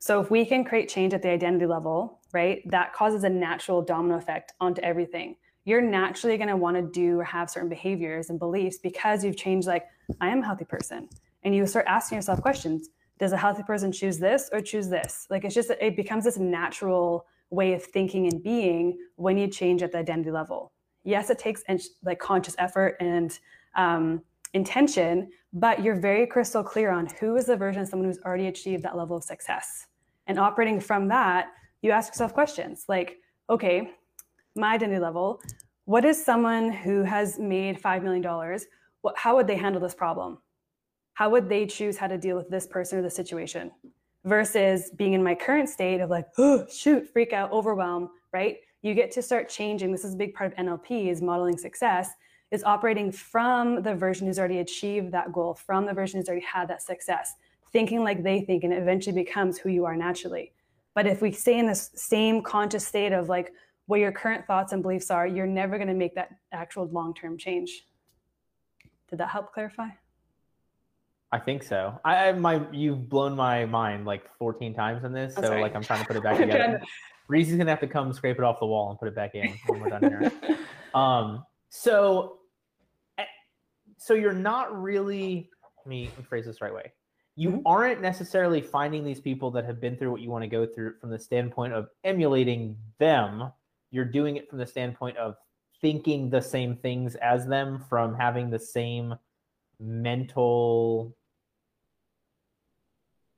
So if we can create change at the identity level, right, that causes a natural domino effect onto everything. You're naturally going to want to do or have certain behaviors and beliefs because you've changed, like, I am a healthy person. And you start asking yourself questions. Does a healthy person choose this or choose this? Like, it's just, it becomes this natural way of thinking and being when you change at the identity level. Yes, it takes like conscious effort and intention, but you're very crystal clear on who is the version of someone who's already achieved that level of success. And operating from that, you ask yourself questions like, okay, my identity level, what is someone who has made $5 million? How would they handle this problem? How would they choose how to deal with this person or the situation? Versus being in my current state of like, oh, shoot, freak out, overwhelm, right? You get to start changing. This is a big part of NLP, is modeling success, is operating from the version who's already achieved that goal, from the version who's already had that success, thinking like they think, and it eventually becomes who you are naturally. But if we stay in this same conscious state of like what your current thoughts and beliefs are, you're never going to make that actual long-term change. Did that help clarify? I think so. You've blown my mind like 14 times on this, so like I'm trying to put it back together. Reese's gonna have to come scrape it off the wall and put it back in when we're done here. So you're not really Let me phrase this right way. You aren't necessarily finding these people that have been through what you want to go through from the standpoint of emulating them. You're doing it from the standpoint of thinking the same things as them, from having the same mental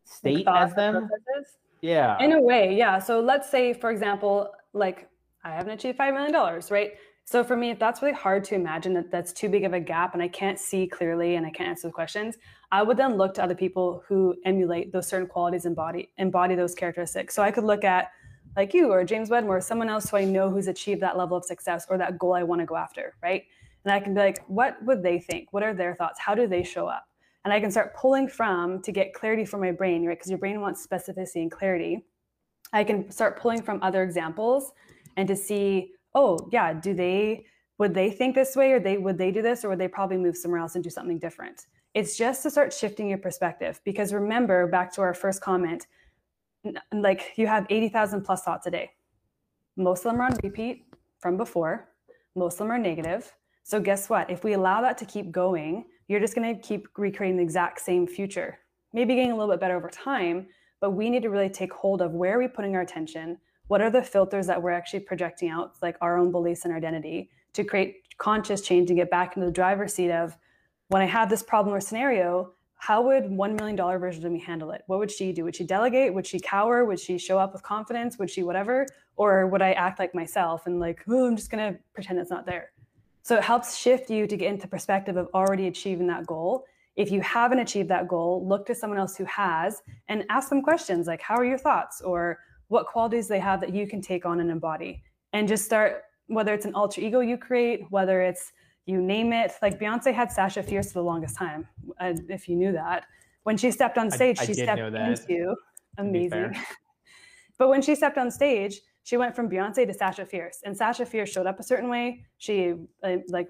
state as them. Processes. Yeah. In a way, yeah. So let's say, for example, like I haven't achieved $5 million, right? So for me, if that's really hard to imagine, that that's too big of a gap and I can't see clearly and I can't answer the questions, I would then look to other people who emulate those certain qualities and embody those characteristics. So I could look at like you or James Wedmore, or someone else who I know who's achieved that level of success or that goal I want to go after, right? And I can be like, what would they think? What are their thoughts? How do they show up? And I can start pulling from to get clarity for my brain, right? Because your brain wants specificity and clarity. I can start pulling from other examples and to see, oh yeah, would they think this way, or would they do this, or would they probably move somewhere else and do something different? It's just to start shifting your perspective, because remember, back to our first comment, like you have 80,000 plus thoughts a day. Most of them are on repeat from before. Most of them are negative. So guess what? If we allow that to keep going, you're just going to keep recreating the exact same future, maybe getting a little bit better over time, but we need to really take hold of where are we putting our attention? What are the filters that we're actually projecting out, like our own beliefs and identity, to create conscious change and get back into the driver's seat of, when I have this problem or scenario, how would $1 million version of me handle it? What would she do? Would she delegate? Would she cower? Would she show up with confidence? Would she whatever? Or would I act like myself and like, oh, I'm just going to pretend it's not there? So it helps shift you to get into perspective of already achieving that goal. If you haven't achieved that goal, look to someone else who has and ask them questions like, how are your thoughts? Or what qualities they have that you can take on and embody, and just start, whether it's an alter ego you create, whether it's you name it, like Beyonce had Sasha Fierce for the longest time. If you knew that, when she stepped on stage, she stepped into amazing. But when she stepped on stage, she went from Beyonce to Sasha Fierce, and Sasha Fierce showed up a certain way. She like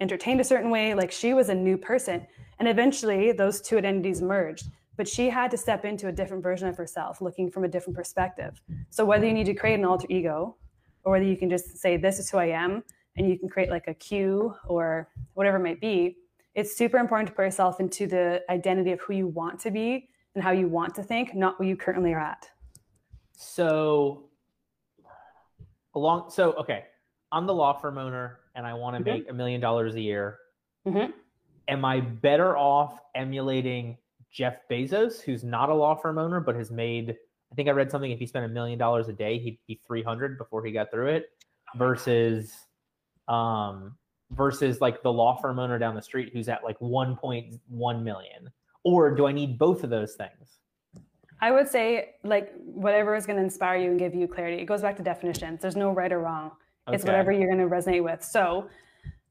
entertained a certain way. Like she was a new person, and eventually those two identities merged. But she had to step into a different version of herself, looking from a different perspective. So whether you need to create an alter ego, or whether you can just say, this is who I am, and you can create like a cue or whatever it might be, it's super important to put yourself into the identity of who you want to be and how you want to think, not where you currently are at. So okay, I'm the law firm owner and I want to make $1 million a year. Mm-hmm. Am I better off emulating Jeff Bezos, who's not a law firm owner, but has made, I think I read something, if he spent $1 million a day, he'd be 300 before he got through it, versus like the law firm owner down the street who's at like 1.1 million? Or do I need both of those things? I would say like whatever is going to inspire you and give you clarity. It goes back to definitions. There's no right or wrong. Okay. It's whatever you're going to resonate with. So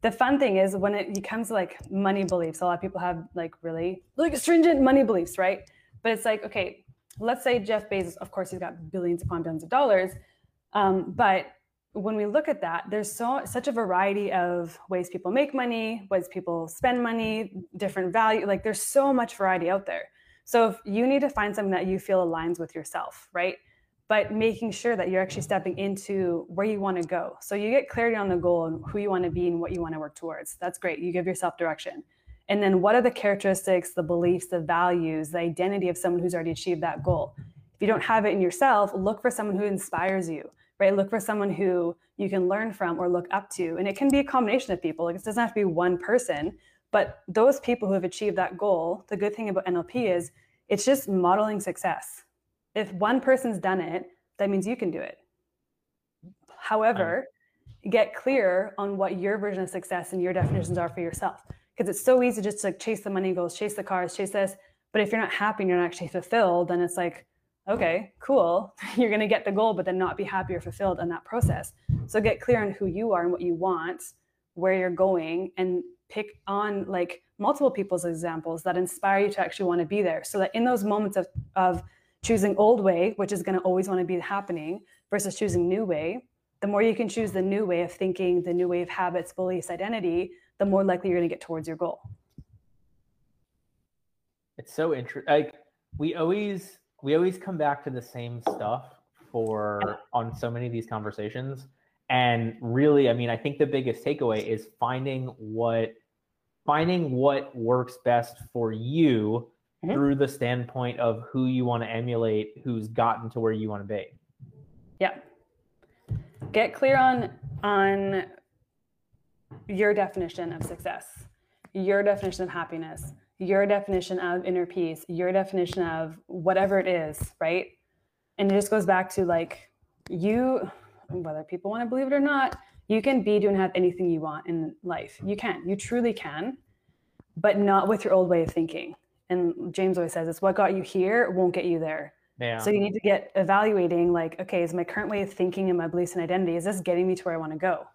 the fun thing is when it comes to like money beliefs, a lot of people have like really like stringent money beliefs, right? But it's like, okay, let's say Jeff Bezos, of course, he's got billions upon billions of dollars. But when we look at that, there's such a variety of ways people make money, ways people spend money, different value. Like there's so much variety out there. So if you need to find something that you feel aligns with yourself, right? But making sure that you're actually stepping into where you want to go. So you get clarity on the goal and who you want to be and what you want to work towards. That's great. You give yourself direction. And then what are the characteristics, the beliefs, the values, the identity of someone who's already achieved that goal? If you don't have it in yourself, look for someone who inspires you, right? Look for someone who you can learn from or look up to. And it can be a combination of people. Like it doesn't have to be one person, but those people who have achieved that goal, the good thing about NLP is it's just modeling success. If one person's done it, that means you can do it. However, get clear on what your version of success and your definitions are for yourself. Because it's so easy just to chase the money goals, chase the cars, chase this. But if you're not happy and you're not actually fulfilled, then it's like, okay, cool. You're going to get the goal, but then not be happy or fulfilled in that process. So get clear on who you are and what you want, where you're going, and pick on like multiple people's examples that inspire you to actually want to be there. So that in those moments of choosing old way, which is going to always want to be happening, versus choosing new way, the more you can choose the new way of thinking, the new way of habits, beliefs, identity, the more likely you're going to get towards your goal. It's so interesting. Like we always come back to the same stuff on so many of these conversations. And really, I mean, I think the biggest takeaway is finding what finding what works best for you through the standpoint of who you want to emulate, who's gotten to where you want to be. Yeah. Get clear on your definition of success, your definition of happiness, your definition of inner peace, your definition of whatever it is, right? And it just goes back to like you, whether people want to believe it or not, you can be, do, and have anything you want in life. You can, you truly can, but not with your old way of thinking. And James always says, it's what got you here won't get you there. Yeah. So you need to get evaluating like, okay, is my current way of thinking and my beliefs and identity, is this getting me to where I want to go?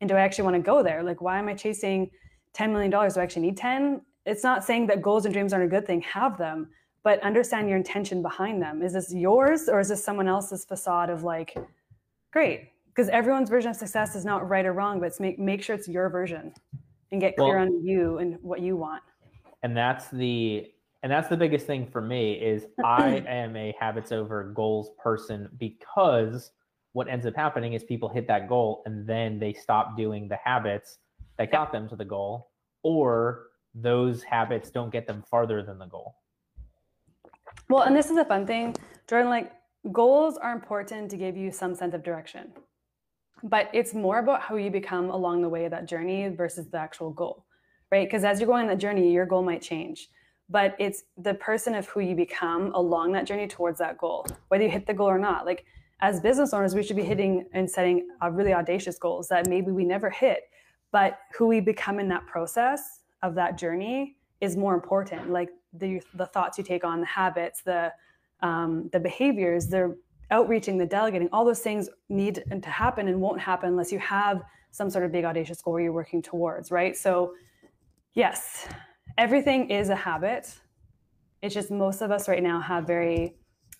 And do I actually want to go there? Like, why am I chasing $10 million? Do I actually need 10? It's not saying that goals and dreams aren't a good thing, have them, but understand your intention behind them. Is this yours or is this someone else's facade of like, great. Because everyone's version of success is not right or wrong, but it's make sure it's your version and get clear on you and what you want. And that's the biggest thing for me is I am a habits over goals person, because what ends up happening is people hit that goal and then they stop doing the habits that got them to the goal, or those habits don't get them farther than the goal. Well, and this is a fun thing, Jordan, like goals are important to give you some sense of direction. But it's more about how you become along the way of that journey versus the actual goal, right? Because as you're going on that journey, your goal might change. But it's the person of who you become along that journey towards that goal, whether you hit the goal or not. Like as business owners, we should be hitting and setting really audacious goals that maybe we never hit. But who we become in that process of that journey is more important. Like the thoughts you take on, the habits, the behaviors, they're outreaching, the delegating, all those things need to happen and won't happen unless you have some sort of big audacious goal you're working towards, right? So yes, everything is a habit. It's just most of us right now have very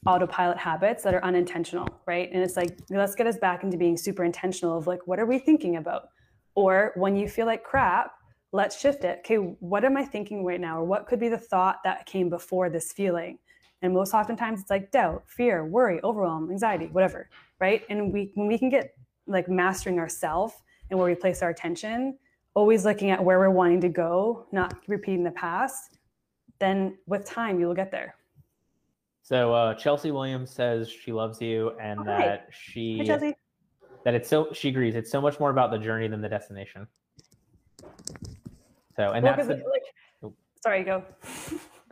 autopilot habits that are unintentional, right? And it's like, let's get us back into being super intentional of like, what are we thinking about? Or when you feel like crap, let's shift it. Okay, what am I thinking right now? Or what could be the thought that came before this feeling? And most oftentimes it's like doubt, fear, worry, overwhelm, anxiety, whatever, right? And when we can get like mastering ourselves and where we place our attention, always looking at where we're wanting to go, not repeating the past, then with time you will get there. So Chelsea Williams says she loves you and she agrees. It's so much more about the journey than the destination. So and well, that's the, like, sorry, go.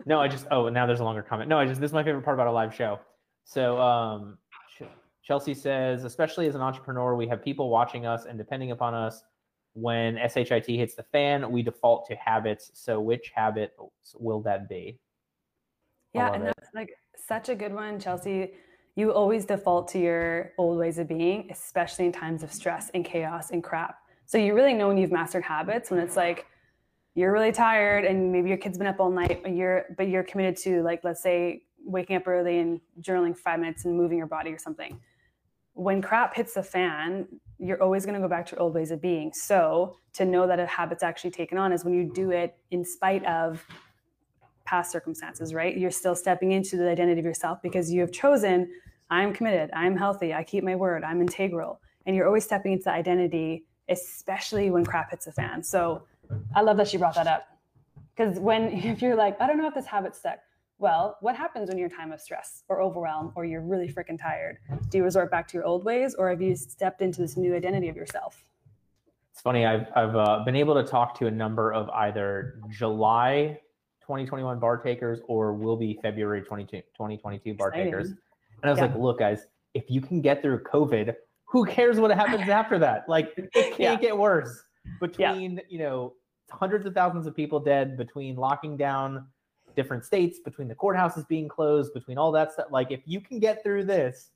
No, now there's a longer comment. No, this is my favorite part about a live show. So Chelsea says, especially as an entrepreneur, we have people watching us and depending upon us. When SHIT hits the fan, we default to habits. So which habit will that be? Yeah, and that's like such a good one, Chelsea. You always default to your old ways of being, especially in times of stress and chaos and crap. So you really know when you've mastered habits, when it's like, you're really tired and maybe your kid's been up all night, but you're committed to like, let's say waking up early and journaling 5 minutes and moving your body or something. When crap hits the fan, you're always going to go back to your old ways of being. So to know that a habit's actually taken on is when you do it in spite of past circumstances, right? You're still stepping into the identity of yourself because you have chosen, I'm committed, I'm healthy, I keep my word, I'm integral. And you're always stepping into the identity, especially when crap hits the fan. So I love that she brought that up, because if you're like, I don't know if this habit's stuck. Well, what happens when you're in time of stress or overwhelm or you're really freaking tired? Do you resort back to your old ways or have you stepped into this new identity of yourself? It's funny. I've been able to talk to a number of either July 2021 bar takers or will be February 2022 bar takers. And I was like, look, guys, if you can get through COVID, who cares what happens after that? Like it can't get worse. Between, hundreds of thousands of people dead, between locking down different states, between the courthouses being closed, between all that stuff. Like if you can get through this,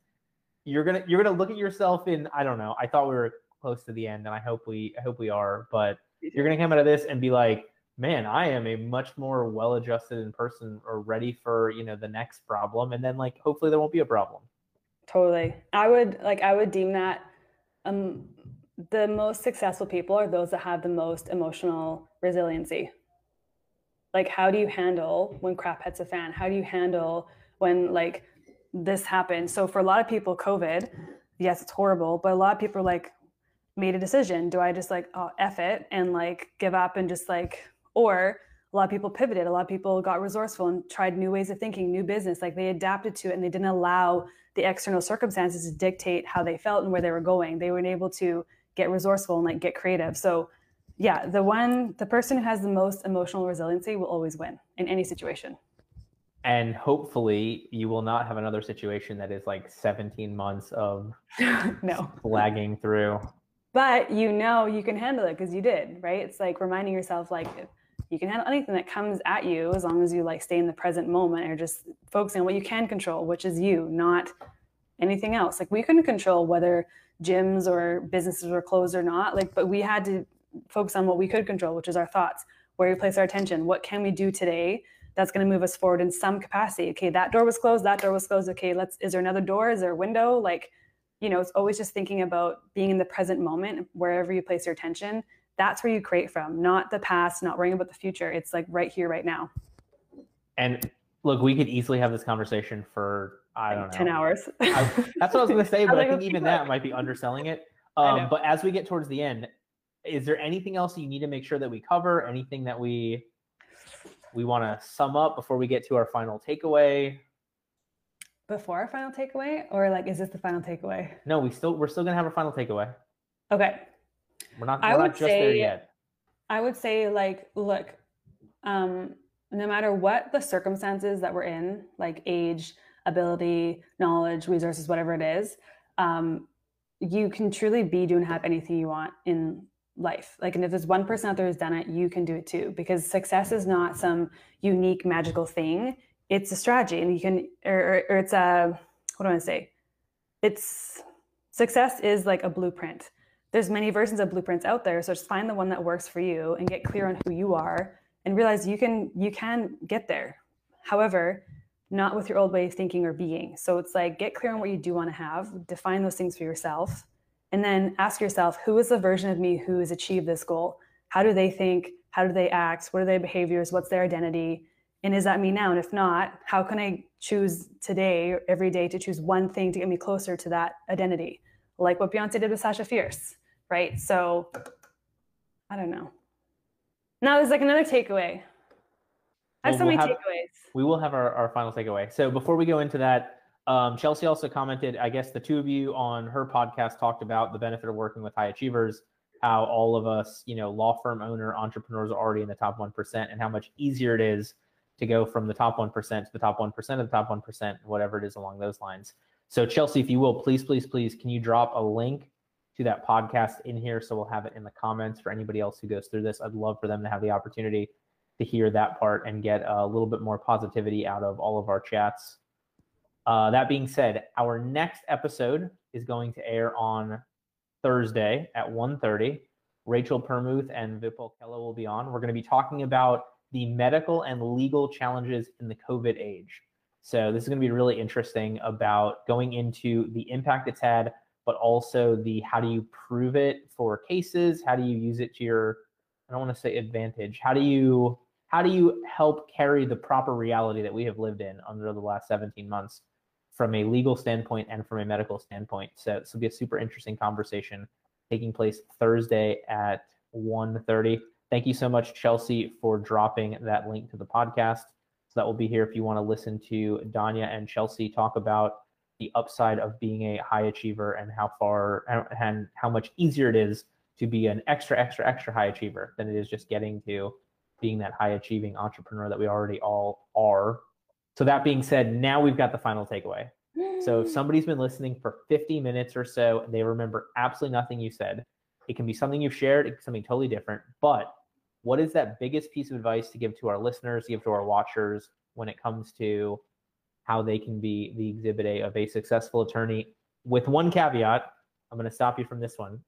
you're going to look at yourself in, I don't know. I thought we were close to the end and I hope we are, but you're going to come out of this and be like, man, I am a much more well-adjusted in person or ready for, the next problem. And then like, hopefully there won't be a problem. Totally. I would deem that, the most successful people are those that have the most emotional resiliency. Like, how do you handle when crap hits a fan? How do you handle when like this happens? So for a lot of people, COVID, yes, it's horrible, but a lot of people made a decision. Do I just F it and give up and just Or a lot of people pivoted. A lot of people got resourceful and tried new ways of thinking, new business. Like they adapted to it and they didn't allow the external circumstances to dictate how they felt and where they were going. They were able to get resourceful and like get creative. So yeah, the person who has the most emotional resiliency will always win in any situation. And hopefully you will not have another situation that is like 17 months of no lagging through. But you know you can handle it because you did, right? It's like reminding yourself like you can handle anything that comes at you as long as you like stay in the present moment and are just focusing on what you can control, which is you, not anything else. Like we couldn't control whether gyms or businesses were closed or not, like, but we had to focus on what we could control, which is our thoughts, where we place our attention. What can we do today that's going to move us forward in some capacity? Okay, that door was closed, that door was closed. Okay, is there another door? Is there a window? Like, you know, it's always just thinking about being in the present moment, wherever you place your attention. That's where you create from, not the past, not worrying about the future. It's like right here, right now. And look, we could easily have this conversation for, I don't know, 10 hours. That's what I was going to say, but I think even that might be underselling it. But as we get towards the end, is there anything else you need to make sure that we cover? Anything that we want to sum up before we get to our final takeaway? Before our final takeaway, or like, is this the final takeaway? No, we're still going to have our final takeaway. Okay. We're not there yet. I would say, like, look, no matter what the circumstances that we're in, like age, ability, knowledge, resources, whatever it is, you can truly be, do, and have anything you want in life. Like, and if there's one person out there who's done it, you can do it too, because success is not some unique magical thing. It's a strategy, and you can, or it's a, what do I want to say? It's, success is like a blueprint. There's many versions of blueprints out there. So just find the one that works for you and get clear on who you are and realize you can get there. However, not with your old way of thinking or being. So it's like, get clear on what you do want to have, define those things for yourself, and then ask yourself, who is the version of me who has achieved this goal? How do they think? How do they act? What are their behaviors? What's their identity? And is that me now? And if not, how can I choose today or every day to choose one thing to get me closer to that identity? Like what Beyoncé did with Sasha Fierce, right? So I don't know. Now there's like another takeaway. I have so many takeaways. We will have our final takeaway. So before we go into that, Chelsea also commented, I guess the two of you on her podcast talked about the benefit of working with high achievers, how all of us, you know, law firm owner, entrepreneurs are already in the top 1% and how much easier it is to go from the top 1% to the top 1% of the top 1%, whatever it is along those lines. So Chelsea, if you will, please, please, please, can you drop a link to that podcast in here? So we'll have it in the comments for anybody else who goes through this. I'd love for them to have the opportunity to hear that part and get a little bit more positivity out of all of our chats. That being said, our next episode is going to air on Thursday at 1:30. Rachel Permuth and Vipal Kella will be on. We're going to be talking about the medical and legal challenges in the COVID age. So this is going to be really interesting about going into the impact it's had, but also the how do you prove it for cases? How do you use it to your, I don't want to say advantage. How do you help carry the proper reality that we have lived in under the last 17 months from a legal standpoint and from a medical standpoint? So this will be a super interesting conversation taking place Thursday at 1:30. Thank you so much, Chelsea, for dropping that link to the podcast. That will be here if you want to listen to Danya and Chelsea talk about the upside of being a high achiever and how far and how much easier it is to be an extra, extra, extra high achiever than it is just getting to being that high achieving entrepreneur that we already all are. So that being said, now we've got the final takeaway. So if somebody's been listening for 50 minutes or so and they remember absolutely nothing you said, it can be something you've shared, it can be something totally different, but what is that biggest piece of advice to give to our listeners, give to our watchers when it comes to how they can be the exhibit A of a successful attorney? With one caveat, I'm going to stop you from this one.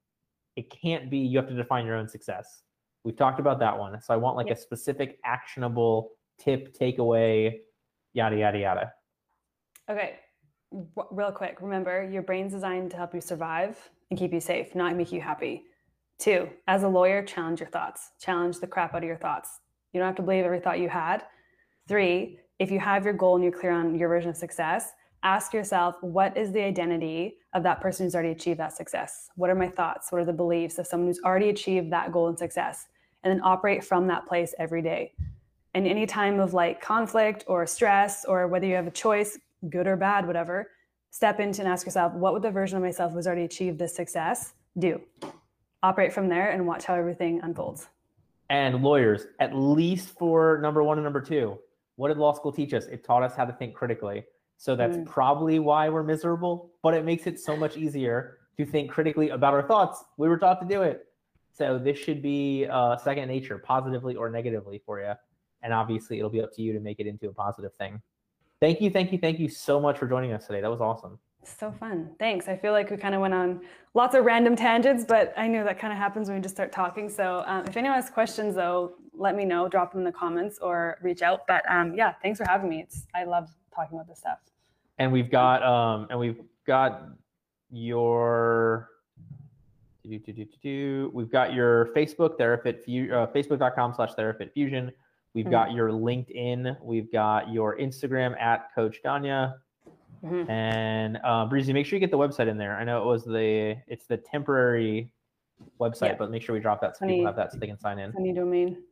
It can't be you have to define your own success. We've talked about that one. So I want like a specific actionable tip, takeaway, yada, yada, yada. Okay. Real quick. Remember, your brain's designed to help you survive and keep you safe, not make you happy. 2, as a lawyer, challenge your thoughts. Challenge the crap out of your thoughts. You don't have to believe every thought you had. 3, if you have your goal and you're clear on your version of success, ask yourself, what is the identity of that person who's already achieved that success? What are my thoughts? What are the beliefs of someone who's already achieved that goal and success? and then operate from that place every day. And any time of like conflict or stress, or whether you have a choice, good or bad, whatever, step into and ask yourself, what would the version of myself who's already achieved this success do? Operate from there and watch how everything unfolds. And lawyers, at least for number one and number two, what did law school teach us? It taught us how to think critically. So that's probably why we're miserable, but it makes it so much easier to think critically about our thoughts. We were taught to do it. So this should be second nature, positively or negatively for you. And obviously it'll be up to you to make it into a positive thing. Thank you, thank you, thank you so much for joining us today. That was awesome. So fun. Thanks. I feel like we kind of went on lots of random tangents, but I know that kind of happens when we just start talking. So if anyone has questions, though, let me know. Drop them in the comments or reach out. But yeah, thanks for having me. I love talking about this stuff. And we've got your Facebook, TheraFitFusion, facebook.com/TheraFitFusion. We've got your LinkedIn. We've got your Instagram at CoachDanya. And Breezy, make sure you get the website in there. I know it's the temporary website, but make sure we drop that so people have that so they can sign in. Funny domain.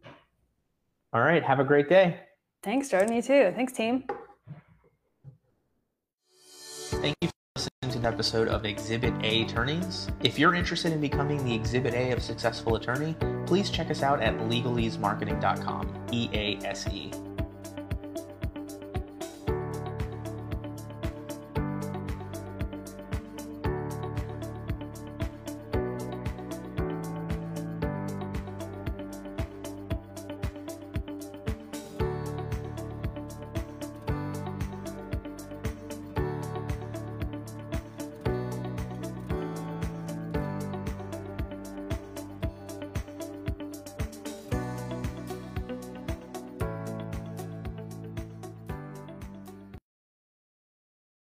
All right. Have a great day. Thanks, Jordan. You too. Thanks, team. Thank you for listening to the episode of Exhibit A Attorneys. If you're interested in becoming the Exhibit A of Successful Attorney, please check us out at legalesemarketing.com. EASE.